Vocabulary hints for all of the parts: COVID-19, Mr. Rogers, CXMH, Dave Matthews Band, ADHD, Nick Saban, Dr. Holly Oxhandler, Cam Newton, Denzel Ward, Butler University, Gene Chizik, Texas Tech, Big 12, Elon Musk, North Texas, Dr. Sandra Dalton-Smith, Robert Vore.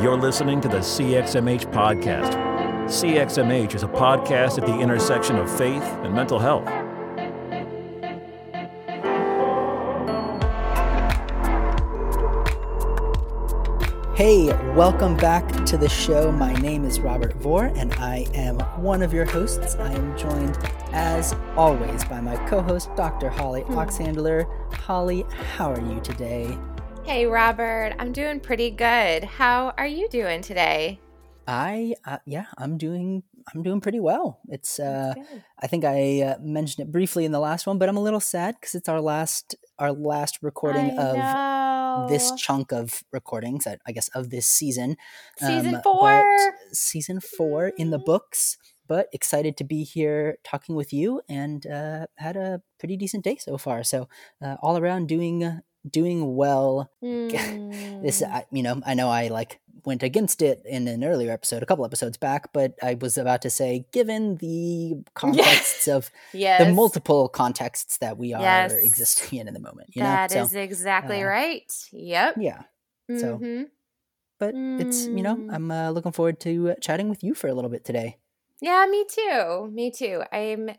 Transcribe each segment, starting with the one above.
You're listening to the CXMH podcast. CXMH is a podcast at the intersection of faith and mental health. Hey, welcome back to the show. My name is Robert Vore, and I am one of your hosts. I am joined, as always, by my co-host, Dr. Holly Oxhandler. Holly, how are you today? Hey, Robert. I'm doing pretty good. How are you doing today? I'm doing pretty well. It's I think I mentioned it briefly in the last one, but I'm a little sad because it's our last recording of this chunk of recordings, I guess, of this season. Season four in the books. But excited to be here talking with you, and had a pretty decent day so far. So all around doing well. This, I know I went against it in an earlier episode, a couple episodes back, but I was about to say, given the contexts of the multiple contexts that we are existing in the moment, is exactly right. Yep. Yeah. Mm-hmm. So, but it's, I'm looking forward to chatting with you for a little bit today. Yeah, me too. I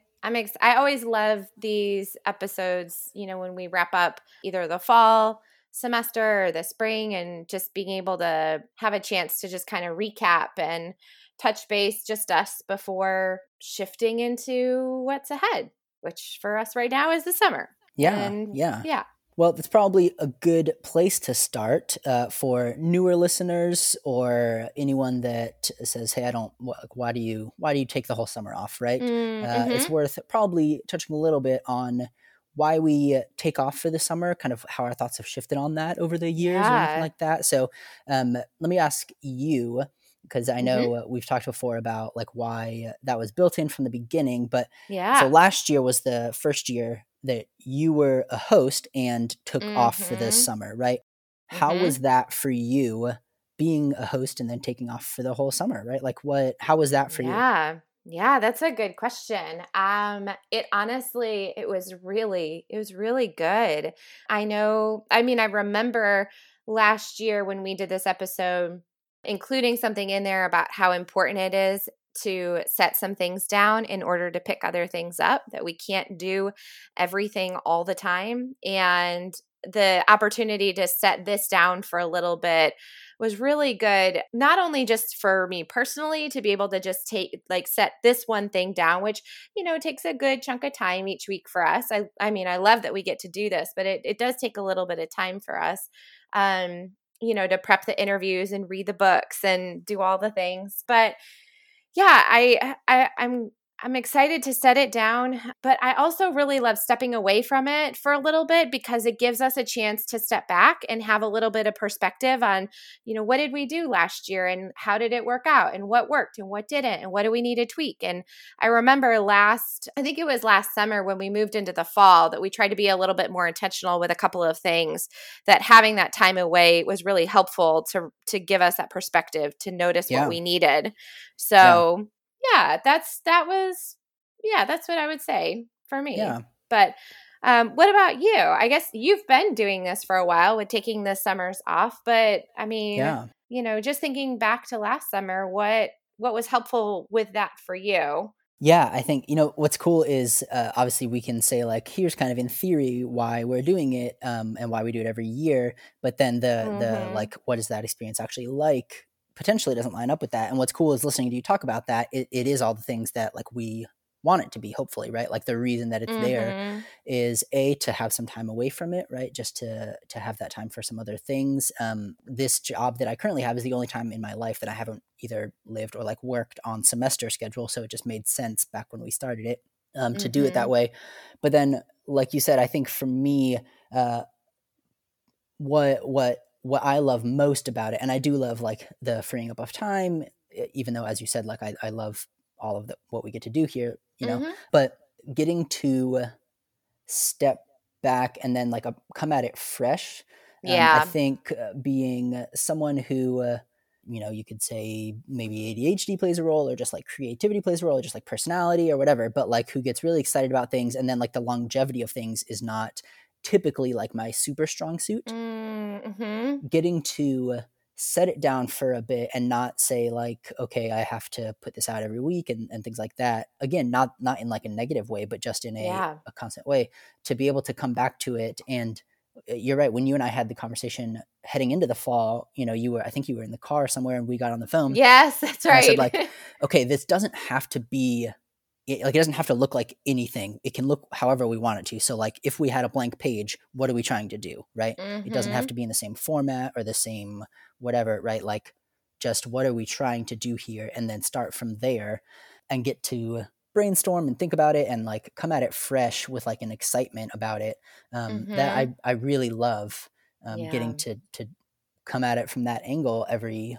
always love these episodes, when we wrap up either the fall semester or the spring, and just being able to have a chance to just kind of recap and touch base, just us, before shifting into what's ahead, which for us right now is the summer. Yeah. Well, that's probably a good place to start for newer listeners or anyone that says, "Hey, why do you take the whole summer off?" Right? Mm-hmm. It's worth probably touching a little bit on why we take off for the summer, kind of how our thoughts have shifted on that over the years or anything like that. So, let me ask you, because I know we've talked before about why that was built in from the beginning, but so last year was the first year that you were a host and took off for the summer, right? How was that for you, being a host and then taking off for the whole summer, right? How was that for you? Yeah, that's a good question. It was really good. I remember last year when we did this episode, including something in there about how important it is to set some things down in order to pick other things up, that we can't do everything all the time. And the opportunity to set this down for a little bit was really good, not only just for me personally to be able to just set this one thing down, which, takes a good chunk of time each week for us. I love that we get to do this, but it does take a little bit of time for us, to prep the interviews and read the books and do all the things. But yeah, I'm excited to set it down, but I also really love stepping away from it for a little bit, because it gives us a chance to step back and have a little bit of perspective on, what did we do last year and how did it work out and what worked and what didn't and what do we need to tweak. And I remember last summer when we moved into the fall, that we tried to be a little bit more intentional with a couple of things, that having that time away was really helpful to give us that perspective, to notice what we needed. So that's what I would say for me. Yeah. But what about you? I guess you've been doing this for a while with taking the summers off, but just thinking back to last summer, what was helpful with that for you? Yeah, I think, what's cool is obviously we can say here's kind of in theory why we're doing it, and why we do it every year, but then the what is that experience actually like? Potentially doesn't line up with that. And what's cool is listening to you talk about that. It is all the things that we want it to be, hopefully, right? The reason that it's there is to have some time away from it, right? Just to have that time for some other things. This job that I currently have is the only time in my life that I haven't either lived or worked on semester schedule. So it just made sense back when we started it, to do it that way. But then, like you said, I think for me, what I love most about it, and I do love the freeing up of time, even though, as you said, I love all of what we get to do here, but getting to step back and then come at it fresh. I think being someone who, you could say maybe ADHD plays a role, or just creativity plays a role, or just personality or whatever, but who gets really excited about things. And then the longevity of things is not typically my super strong suit. Getting to set it down for a bit and not say like, okay, I have to put this out every week and things like that. Again, not in like a negative way, but just in a constant way, to be able to come back to it. And you're right. When you and I had the conversation heading into the fall, you know, I think you were in the car somewhere and we got on the phone. Yes, that's right. I said like, okay, this doesn't have to be like, it doesn't have to look like anything. It can look however we want it to. So like if we had a blank page, what are we trying to do? Right. Mm-hmm. It doesn't have to be in the same format or the same whatever, right? Like just what are we trying to do here? And then start from there and get to brainstorm and think about it and like come at it fresh with like an excitement about it that I really love getting to come at it from that angle every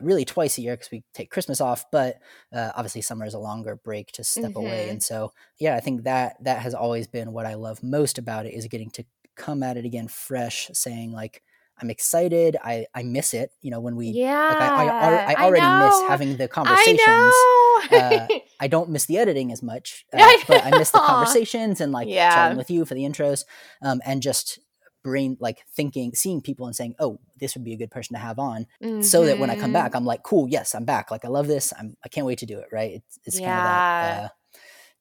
really twice a year because we take Christmas off, but obviously summer is a longer break to step away. And so I think that has always been what I love most about it, is getting to come at it again fresh, saying like, I'm excited. I miss it. You know, when we, like I already miss having the conversations. I don't miss the editing as much, but I miss the conversations and like chatting with you for the intros, and just thinking, seeing people and saying, oh, this would be a good person to have on, so that when I come back, I'm like, cool. Yes, I'm back. Like, I love this. I can't wait to do it. Right. It's kind of that,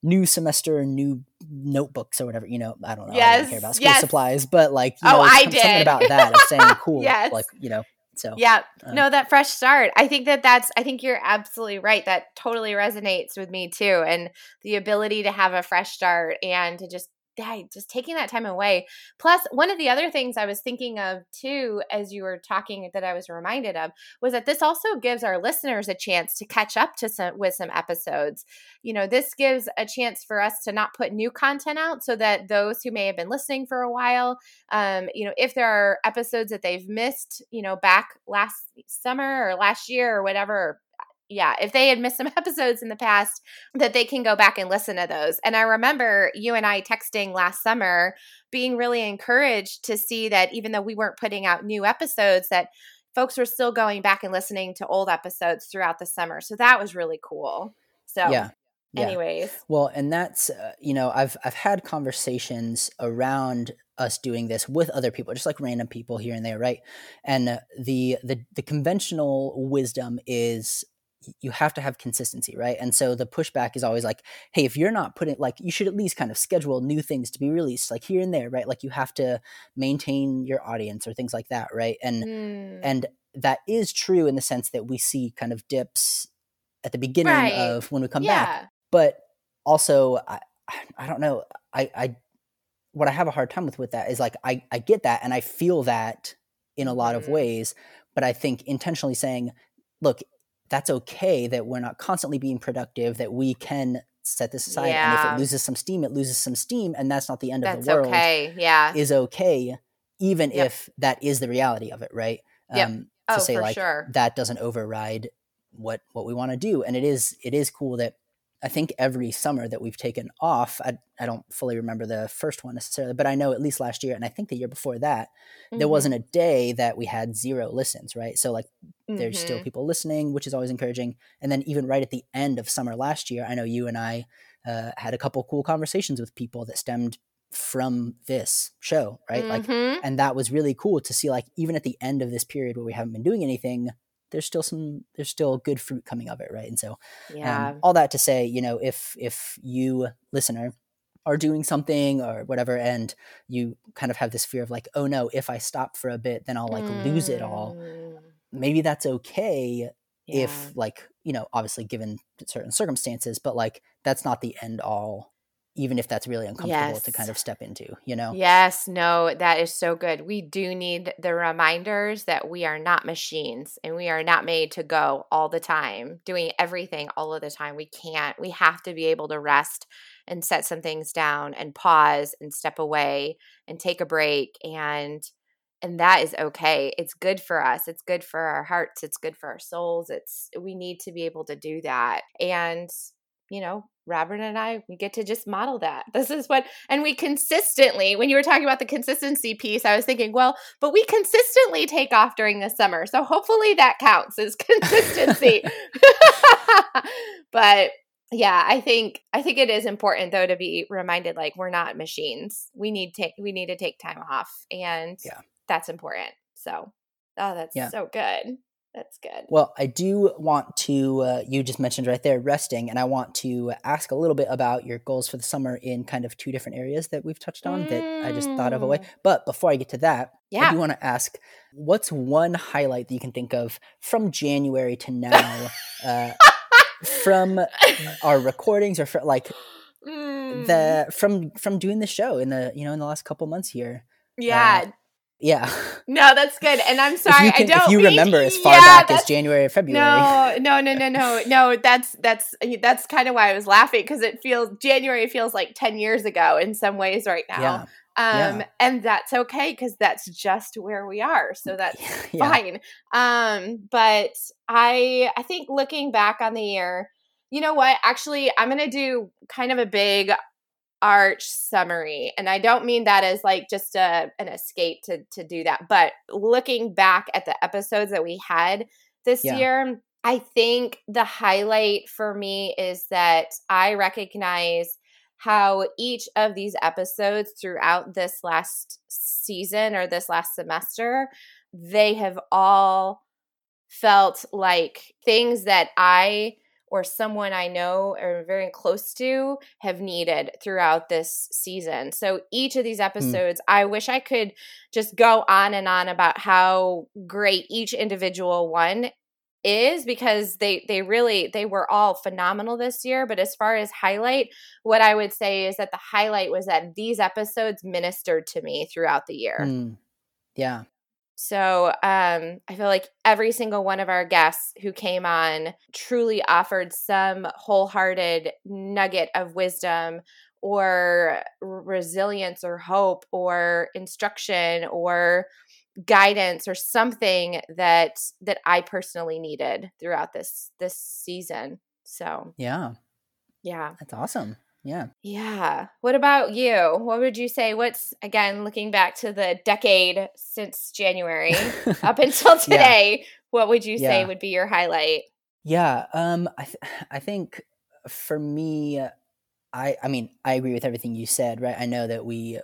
new semester, new notebooks or whatever, you know, I don't know. Yes, I don't care about school supplies, but like, you know, something about that of saying cool, like, you know, so. Yeah, no, that fresh start. I think I think you're absolutely right. That totally resonates with me too. And the ability to have a fresh start and to just taking that time away. Plus, one of the other things I was thinking of too, as you were talking, that I was reminded of, was that this also gives our listeners a chance to catch up with some episodes. You know, this gives a chance for us to not put new content out, so that those who may have been listening for a while, you know, if there are episodes that they've missed, you know, back last summer or last year or whatever. Yeah, if they had missed some episodes in the past, that they can go back and listen to those. And I remember you and I texting last summer, being really encouraged to see that even though we weren't putting out new episodes, that folks were still going back and listening to old episodes throughout the summer. So that was really cool. So anyways. Well, and that's, you know, I've had conversations around us doing this with other people, just like random people here and there, right? And the conventional wisdom is, you have to have consistency, right? And so the pushback is always like, hey, if you're not putting, like, you should at least kind of schedule new things to be released, like here and there, right? Like you have to maintain your audience or things like that, right? And and that is true in the sense that we see kind of dips at the beginning of when we come back. But also, I don't know, I what I have a hard time with that is like, I get that and I feel that in a lot of ways, but I think intentionally saying, look, that's okay that we're not constantly being productive, that we can set this aside. Yeah. And if it loses some steam, and that's not the end of the world, is okay, even if that is the reality of it, right? To say like, that doesn't override what we want to do. And it is cool that I think every summer that we've taken off, I don't fully remember the first one necessarily, but I know at least last year, and I think the year before that, there wasn't a day that we had zero listens, right? So like there's still people listening, which is always encouraging. And then even right at the end of summer last year, I know you and I had a couple cool conversations with people that stemmed from this show, right? Like, and that was really cool to see, like, even at the end of this period where we haven't been doing anything, there's still good fruit coming of it, right? And so all that to say, you know, if you, listener, are doing something or whatever and you kind of have this fear of like, oh no, if I stop for a bit, then I'll like lose it all. Maybe that's okay if, like, you know, obviously given certain circumstances, but like that's not the end all, even if that's really uncomfortable to kind of step into, you know? Yes, no, that is so good. We do need the reminders that we are not machines and we are not made to go all the time, doing everything all of the time. We can't. We have to be able to rest and set some things down and pause and step away and take a break. And that is okay. It's good for us. It's good for our hearts. It's good for our souls. We need to be able to do that. And, you know, Robert and I, we get to just model that. This is what, and we consistently, when you were talking about the consistency piece, I was thinking, well, but we consistently take off during the summer. So hopefully that counts as consistency. But yeah, I think it is important though, to be reminded, like, we're not machines. We need to take time off, and that's important. So Oh, that's so good. That's good. Well, I do want to, you just mentioned right there, resting, and I want to ask a little bit about your goals for the summer in kind of two different areas that we've touched on that I just thought of away. But before I get to that, I do want to ask, what's one highlight that you can think of from January to now, from our recordings or from doing the show in the, in the last couple months here? Yeah. Yeah. No, that's good. And I'm sorry, if you remember as far back as January or February. No. That's kind of why I was laughing, because January feels like 10 years ago in some ways right now. Yeah. And that's okay, because that's just where we are. So that's fine. But I think looking back on the year, you know what? Actually, I'm going to do kind of a big arch summary. And I don't mean that as like just an escape to do that. But looking back at the episodes that we had this year, I think the highlight for me is that I recognize how each of these episodes throughout this last season or this last semester, they have all felt like things that I or someone I know or very close to have needed throughout this season. So each of these episodes, I wish I could just go on and on about how great each individual one is, because they were all phenomenal this year. But as far as highlight, what I would say is that the highlight was that these episodes ministered to me throughout the year. Yeah. So I feel like every single one of our guests who came on truly offered some wholehearted nugget of wisdom or resilience or hope or instruction or guidance or something that I personally needed throughout this season. So yeah, that's awesome. Yeah. What about you? What would you say? What's, again, looking back to the decade since January up until today, what would you say would be your highlight? Yeah. I think for me, I mean, I agree with everything you said, right? I know that we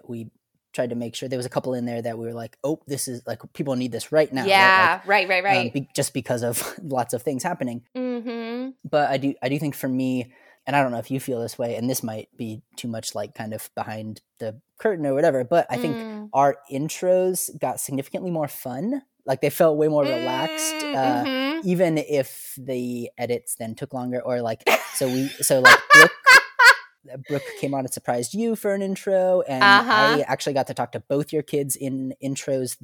tried to make sure there was a couple in there that we were like, oh, this is like, people need this right now. Yeah. Right. Just because of lots of things happening. Mm-hmm. But I do think for me, and I don't know if you feel this way, and this might be too much like kind of behind the curtain or whatever, but I think our intros got significantly more fun. Like they felt way more relaxed, even if the edits then took longer or like, so Brooke came on and surprised you for an intro, and I actually got to talk to both your kids in intros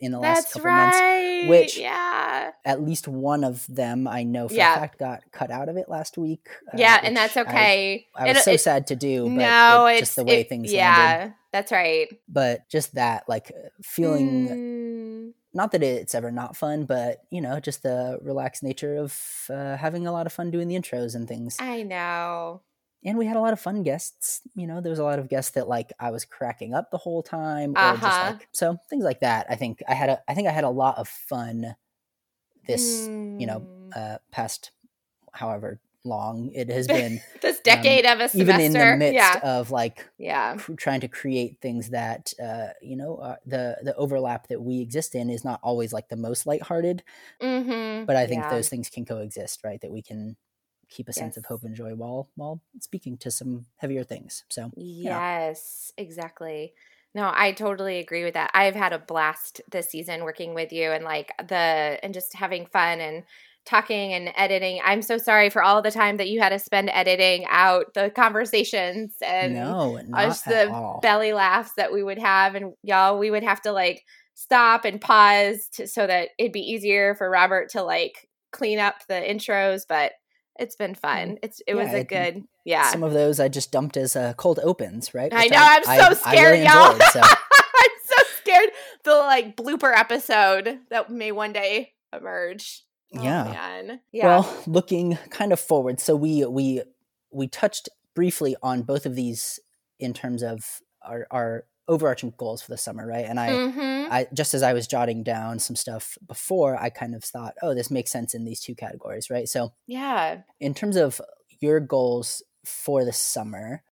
in the last couple months, which at least one of them I know for a fact got cut out of it last week. Yeah, and that's okay. I was sad to do, but it's just the way things landed. Yeah, that's right. But just that, like feeling... Not that it's ever not fun, but, just the relaxed nature of having a lot of fun doing the intros and things. I know. And we had a lot of fun guests. There was a lot of guests that like I was cracking up the whole time, or just like so things like that. I think I had a lot of fun this past however long it has been this decade of a semester, even in the midst of like trying to create things that the overlap that we exist in is not always like the most lighthearted. But I think those things can coexist, right? That we can keep a sense of hope and joy while speaking to some heavier things. So exactly. No, I totally agree with that. I've had a blast this season working with you and and just having fun and talking and editing. I'm so sorry for all the time that you had to spend editing out the conversations and just the belly laughs that we would have. And y'all, we would have to like stop and pause so that it'd be easier for Robert to like clean up the intros, but it's been fun. It was good. Some of those I just dumped as cold opens, right? Which I know. I'm so scared, really y'all. Enjoyed, so. I'm so scared. The like blooper episode that may one day emerge. Oh, man. Yeah. Well, looking kind of forward. So we touched briefly on both of these in terms of our overarching goals for the summer, right? And I just as I was jotting down some stuff before, I kind of thought, oh, this makes sense in these two categories, right? So in terms of your goals for the summer,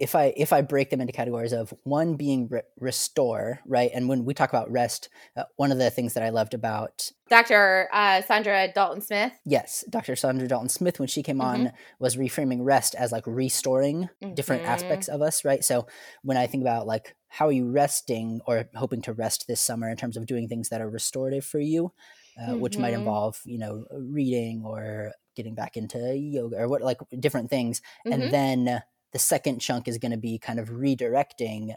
if I break them into categories of one being restore, right? And when we talk about rest, one of the things that I loved about Dr. Sandra Dalton-Smith. Yes, Dr. Sandra Dalton-Smith, when she came on, was reframing rest as like restoring different aspects of us, right? So when I think about like, how are you resting or hoping to rest this summer in terms of doing things that are restorative for you, which might involve, you know, reading or getting back into yoga or what, like different things. And then the second chunk is going to be kind of redirecting,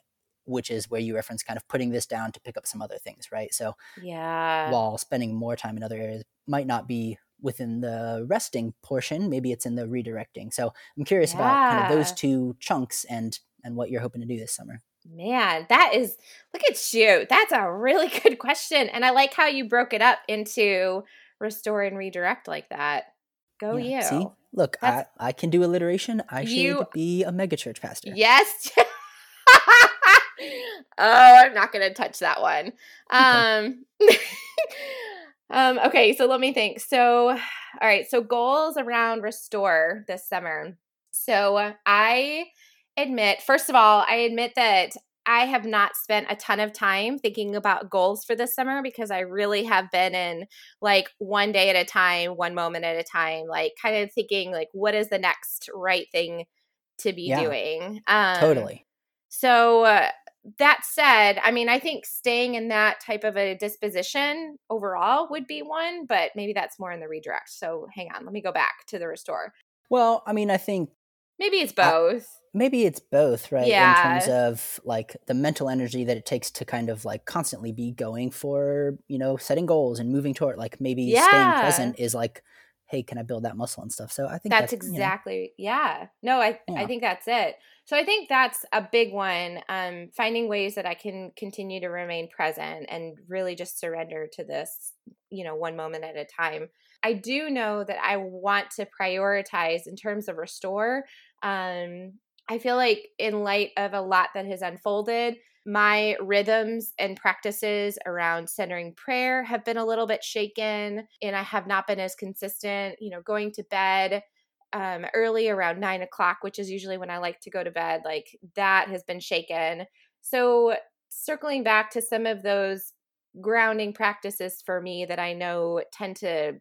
which is where you reference kind of putting this down to pick up some other things, right? So while spending more time in other areas might not be within the resting portion, maybe it's in the redirecting. So I'm curious about kind of those two chunks and what you're hoping to do this summer. Man, that is, look at you. That's a really good question. And I like how you broke it up into restore and redirect like that. Go you. See, look, I can do alliteration. I should be a megachurch pastor. Yes. I'm not going to touch that one. Okay. Okay, so let me think. So, all right. So goals around restore this summer. So I admit that I have not spent a ton of time thinking about goals for this summer because I really have been in like one day at a time, one moment at a time, like kind of thinking like, what is the next right thing to be doing? Totally. So that said, I mean, I think staying in that type of a disposition overall would be one, but maybe that's more in the redirect. So hang on, let me go back to the restore. Well, I mean, I think maybe it's both. Maybe it's both, right? Yeah. In terms of like the mental energy that it takes to kind of like constantly be going for, you know, setting goals and moving toward like maybe staying present is like, hey, can I build that muscle and stuff? So I think that's exactly, you know, I think that's it. So I think that's a big one. Finding ways that I can continue to remain present and really just surrender to this, you know, one moment at a time. I do know that I want to prioritize in terms of restore. I feel like in light of a lot that has unfolded, my rhythms and practices around centering prayer have been a little bit shaken, and I have not been as consistent, you know, going to bed early around 9:00, which is usually when I like to go to bed, like that has been shaken. So circling back to some of those grounding practices for me that I know tend to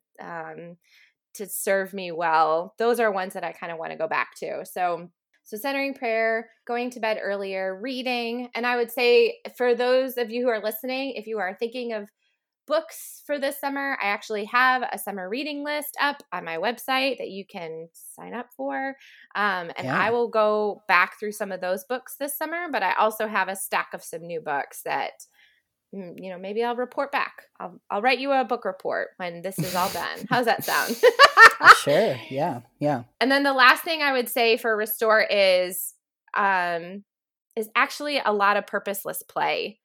serve me well, those are ones that I kind of want to go back to. So centering prayer, going to bed earlier, reading. And I would say for those of you who are listening, if you are thinking of books for this summer, I actually have a summer reading list up on my website that you can sign up for. I will go back through some of those books this summer, but I also have a stack of some new books that, you know, maybe I'll report back. I'll write you a book report when this is all done. How's that sound? Sure. Yeah. Yeah. And then the last thing I would say for restore is actually a lot of purposeless play.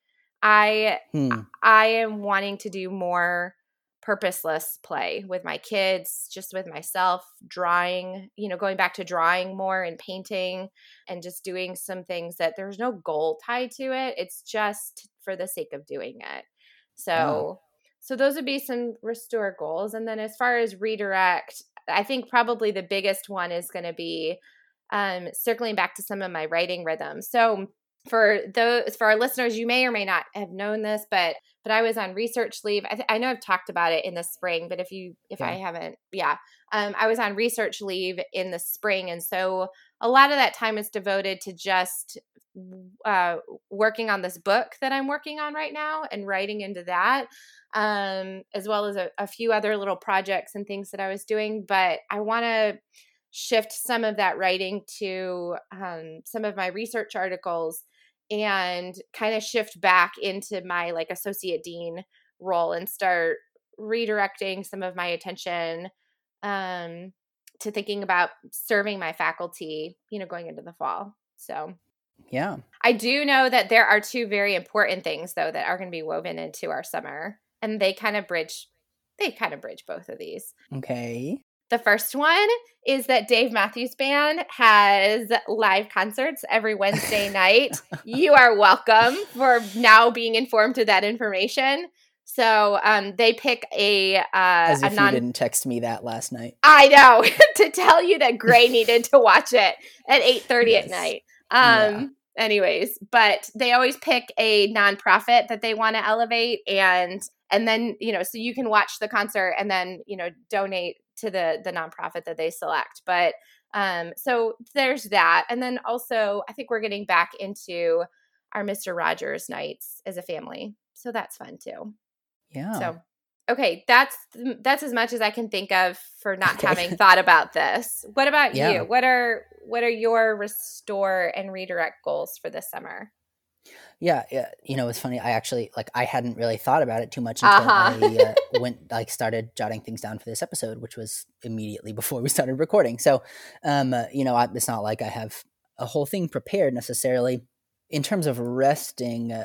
I am wanting to do more purposeless play with my kids, just with myself, drawing, you know, going back to drawing more and painting and just doing some things that there's no goal tied to it. It's just for the sake of doing it. So those would be some restore goals. And then as far as redirect, I think probably the biggest one is going to be circling back to some of my writing rhythms. So for our listeners, you may or may not have known this, but I was on research leave. I know I've talked about it in the spring, but I haven't, I was on research leave in the spring. And so a lot of that time is devoted to just working on this book that I'm working on right now and writing into that, as well as a few other little projects and things that I was doing. But I want to shift some of that writing to some of my research articles and kind of shift back into my like associate dean role and start redirecting some of my attention to thinking about serving my faculty, you know, going into the fall. So yeah, I do know that there are two very important things though that are going to be woven into our summer, and they kind of bridge both of these. Okay. The first one is that Dave Matthews Band has live concerts every Wednesday night. You are welcome for now being informed of that information. So they pick a as if you didn't text me that last night. I know to tell you that Gray needed to watch it at 8:30 at night. Anyways, but they always pick a nonprofit that they want to elevate, and then, you know, so you can watch the concert and then, you know, donate to the nonprofit that they select. But so there's that. And then also, I think we're getting back into our Mr. Rogers nights as a family. So that's fun too. Yeah. So, okay. That's as much as I can think of for not having thought about this. What about you? What are your restore and redirect goals for this summer? Yeah. You know, it's funny. I actually, I hadn't really thought about it too much until I started jotting things down for this episode, which was immediately before we started recording. So, you know, it's not like I have a whole thing prepared necessarily. In terms of resting,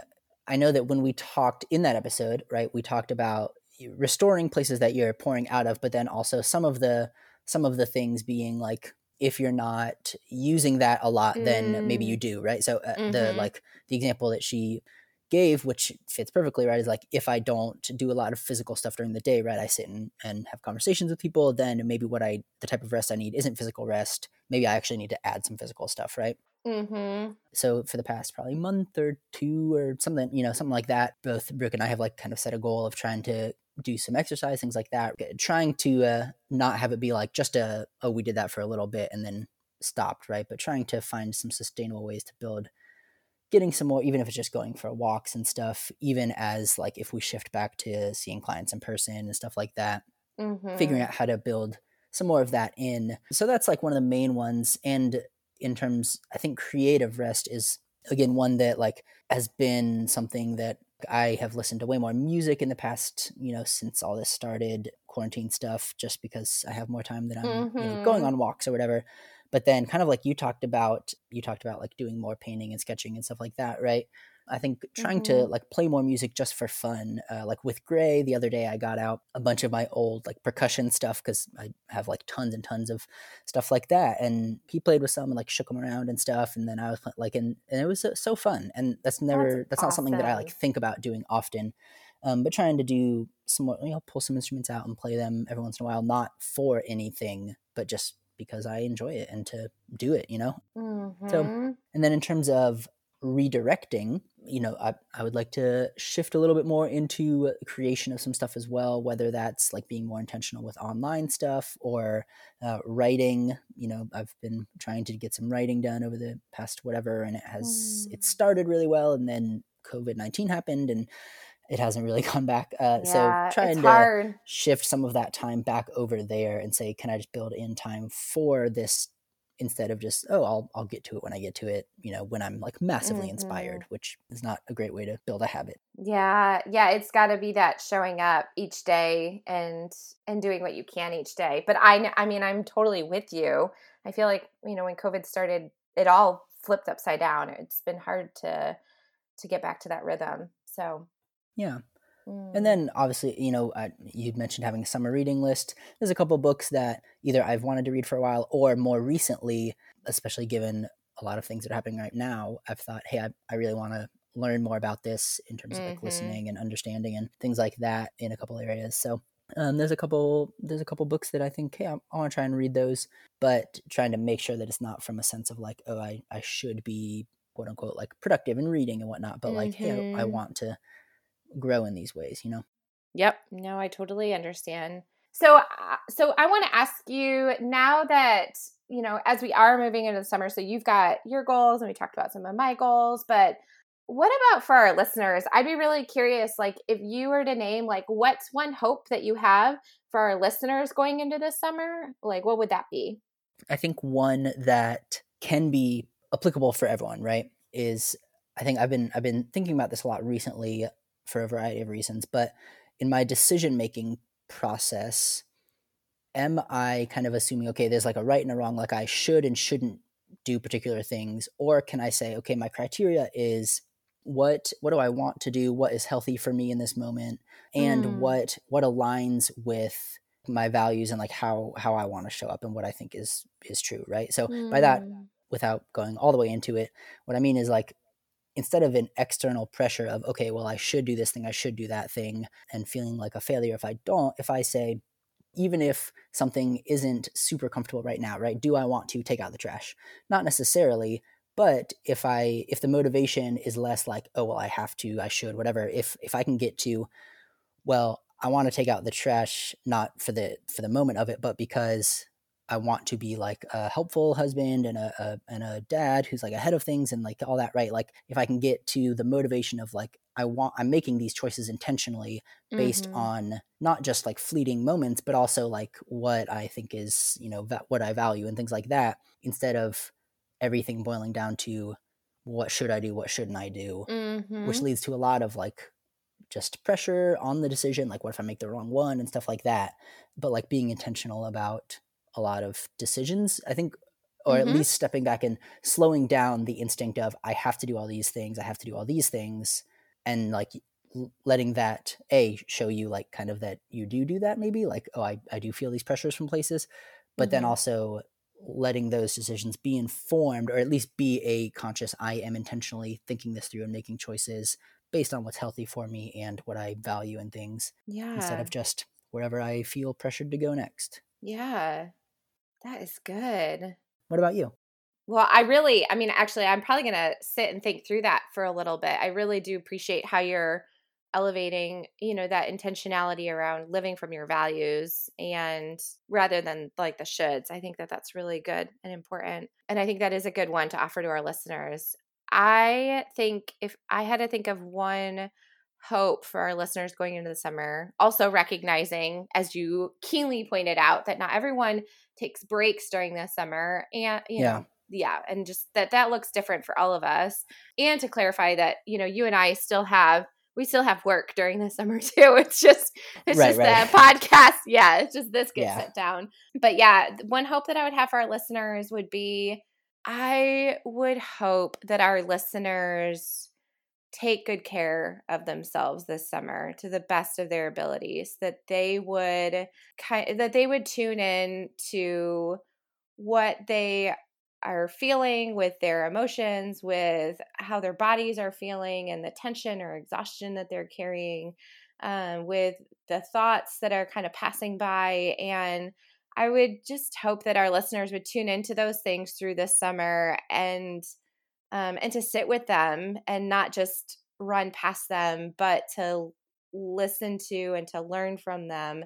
I know that when we talked in that episode, right, we talked about restoring places that you're pouring out of, but then also some of the things being like, if you're not using that a lot, then maybe you do, right? So the example that she gave, which fits perfectly, right, is like, if I don't do a lot of physical stuff during the day, right, I sit and have conversations with people, then maybe the type of rest I need isn't physical rest. Maybe I actually need to add some physical stuff, right? Mm-hmm. So for the past probably month or two or something, you know, something like that, both Brooke and I have kind of set a goal of trying to do some exercise, things like that, trying to not have it be like just we did that for a little bit and then stopped, right? But trying to find some sustainable ways to build, getting some more, even if it's just going for walks and stuff, even as like if we shift back to seeing clients in person and stuff like that, figuring out how to build some more of that in. So that's like one of the main ones. And in terms, I think creative rest is, again, one that has been something that I have listened to way more music in the past, you know, since all this started, quarantine stuff, just because I have more time that I'm going on walks or whatever. But then kind of like you talked about like doing more painting and sketching and stuff like that, right? I think trying to play more music just for fun, with Gray the other day, I got out a bunch of my old percussion stuff, because I have tons and tons of stuff like that, and he played with some and shook them around and stuff, and then I was and it was so fun, and that's awesome. Not something that I think about doing often, but trying to do some more, pull some instruments out and play them every once in a while, not for anything, but just because I enjoy it and to do it, you know. So, and then in terms of redirecting, you know, I would like to shift a little bit more into creation of some stuff as well, whether that's being more intentional with online stuff or writing. You know, I've been trying to get some writing done over the past whatever, and it started really well, and then COVID-19 happened and it hasn't really gone back. So trying to shift some of that time back over there and say, can I just build in time for this instead of just, I'll get to it when I get to it, you know, when I'm massively inspired, which is not a great way to build a habit. Yeah. Yeah. It's gotta be that showing up each day and doing what you can each day. But I mean, I'm totally with you. I feel like, you know, when COVID started, it all flipped upside down. It's been hard to get back to that rhythm. So yeah. And then obviously, you know, you mentioned having a summer reading list. There's a couple of books that either I've wanted to read for a while or more recently, especially given a lot of things that are happening right now, I've thought, hey, I really want to learn more about this in terms of listening and understanding and things like that in a couple areas. So there's a couple books that I think, hey, I want to try and read those, but trying to make sure that it's not from a sense of I should be quote unquote productive in reading and whatnot, but hey, I want to grow in these ways, you know? Yep. No, I totally understand. So I want to ask you now that, you know, as we are moving into the summer, so you've got your goals and we talked about some of my goals, but what about for our listeners? I'd be really curious, if you were to name, what's one hope that you have for our listeners going into this summer? What would that be? I think one that can be applicable for everyone, right, is I think I've been thinking about this a lot recently, for a variety of reasons, but in my decision-making process, am I kind of assuming, okay, there's a right and a wrong, I should and shouldn't do particular things, or can I say, okay, my criteria is what do I want to do, what is healthy for me in this moment, and what aligns with my values and how I want to show up and what I think is true, right? So by that, without going all the way into it, what I mean is instead of an external pressure of, okay, well, I should do this thing, I should do that thing, and feeling like a failure if I don't, if I say, even if something isn't super comfortable right now, right, do I want to take out the trash? Not necessarily, But if the motivation is less like, oh, well, I have to, I should, whatever, if I can get to, well, I want to take out the trash, not for the moment of it, but because I want to be like a helpful husband and a dad who's like ahead of things and like all that, right? Like if I can get to the motivation of like, I'm making these choices intentionally based on not just like fleeting moments, but also like what I think is, you know, what I value and things like that, instead of everything boiling down to what should I do, what shouldn't I do, which leads to a lot of like just pressure on the decision, like what if I make the wrong one and stuff like that. But like being intentional about a lot of decisions, I think, or at least stepping back and slowing down the instinct of I have to do all these things, I have to do all these things, and like letting that show you like kind of that you do that, maybe like, oh, I do feel these pressures from places, but then also letting those decisions be informed, or at least be a conscious, I am intentionally thinking this through and making choices based on what's healthy for me and what I value in things, instead of just wherever I feel pressured to go next. Yeah, that is good. What about you? Well, I'm probably going to sit and think through that for a little bit. I really do appreciate how you're elevating, you know, that intentionality around living from your values, and rather than like the shoulds. I think that that's really good and important. And I think that is a good one to offer to our listeners. I think if I had to think of one hope for our listeners going into the summer, also recognizing, as you keenly pointed out, that not everyone takes breaks during the summer, and, you know, and just that looks different for all of us. And to clarify that, you know, you and I still have work during the summer too. It's just the podcast. Yeah. It's just this gets set down. But yeah, one hope that I would have for our listeners would be, I would hope that our listeners take good care of themselves this summer to the best of their abilities, that they would tune in to what they are feeling with their emotions, with how their bodies are feeling and the tension or exhaustion that they're carrying, with the thoughts that are kind of passing by. And I would just hope that our listeners would tune into those things through this summer, and to sit with them and not just run past them, but to listen to and to learn from them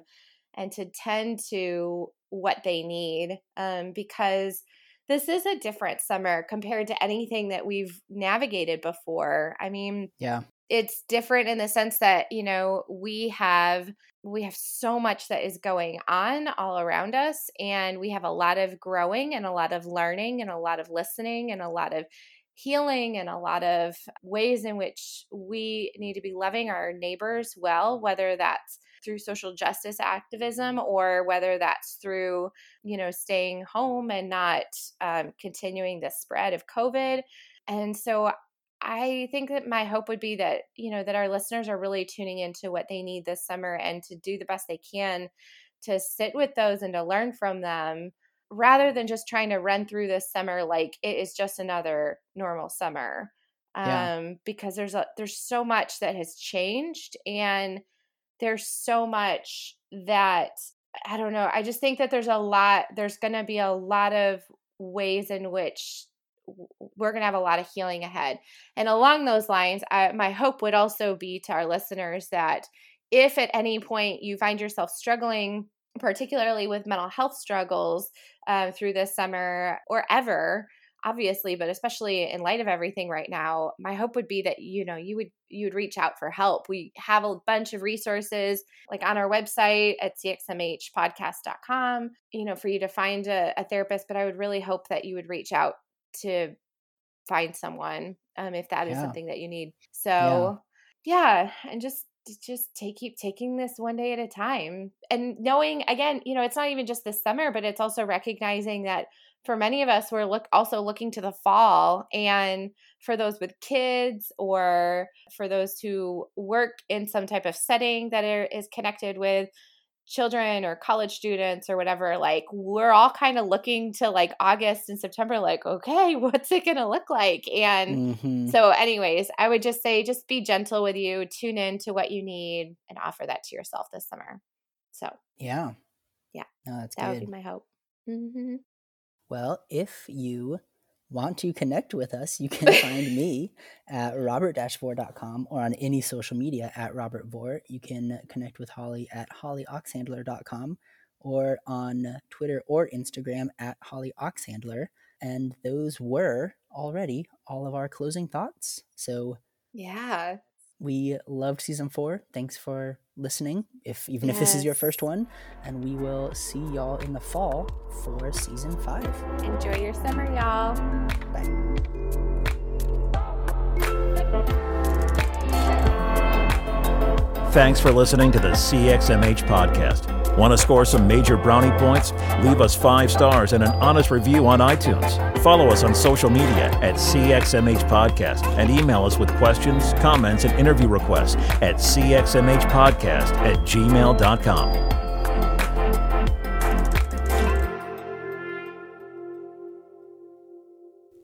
and to tend to what they need, because this is a different summer compared to anything that we've navigated before. I mean, it's different in the sense that, you know, we have so much that is going on all around us, and we have a lot of growing and a lot of learning and a lot of listening and a lot of healing and a lot of ways in which we need to be loving our neighbors well, whether that's through social justice activism or whether that's through, you know, staying home and not continuing the spread of COVID. And so I think that my hope would be that, you know, that our listeners are really tuning into what they need this summer and to do the best they can to sit with those and to learn from them, rather than just trying to run through this summer like it is just another normal summer, because there's so much that has changed, and there's so much that, I don't know, I just think that there's going to be a lot of ways in which we're going to have a lot of healing ahead. And along those lines, my hope would also be to our listeners that if at any point you find yourself struggling, particularly with mental health struggles through this summer or ever, obviously, but especially in light of everything right now, my hope would be that, you know, you would reach out for help. We have a bunch of resources like on our website at cxmhpodcast.com, you know, for you to find a therapist, but I would really hope that you would reach out to find someone if that is something that you need. So and keep taking this one day at a time, and knowing, again, you know, it's not even just this summer, but it's also recognizing that for many of us, we're also looking to the fall, and for those with kids or for those who work in some type of setting that is connected with children or college students or whatever, like we're all kind of looking to like August and September, like, okay, what's it going to look like? And so anyways, I would just say, just be gentle with you, tune in to what you need, and offer that to yourself this summer. So yeah, no, that would be my hope. Well, if you want to connect with us, you can find me at robert-vore.com or on any social media at Robert Vore. You can connect with Holly at hollyoxhandler.com or on Twitter or Instagram at Holly Oxhandler. And those were already all of our closing thoughts. So yeah, we loved season 4. Thanks for listening, if this is your first one. And we will see y'all in the fall for season 5. Enjoy your summer, y'all. Bye. Thanks for listening to the CXMH podcast. Want to score some major brownie points? Leave us 5 stars and an honest review on iTunes. Follow us on social media at CXMH Podcast and email us with questions, comments, and interview requests at cxmhpodcast@gmail.com.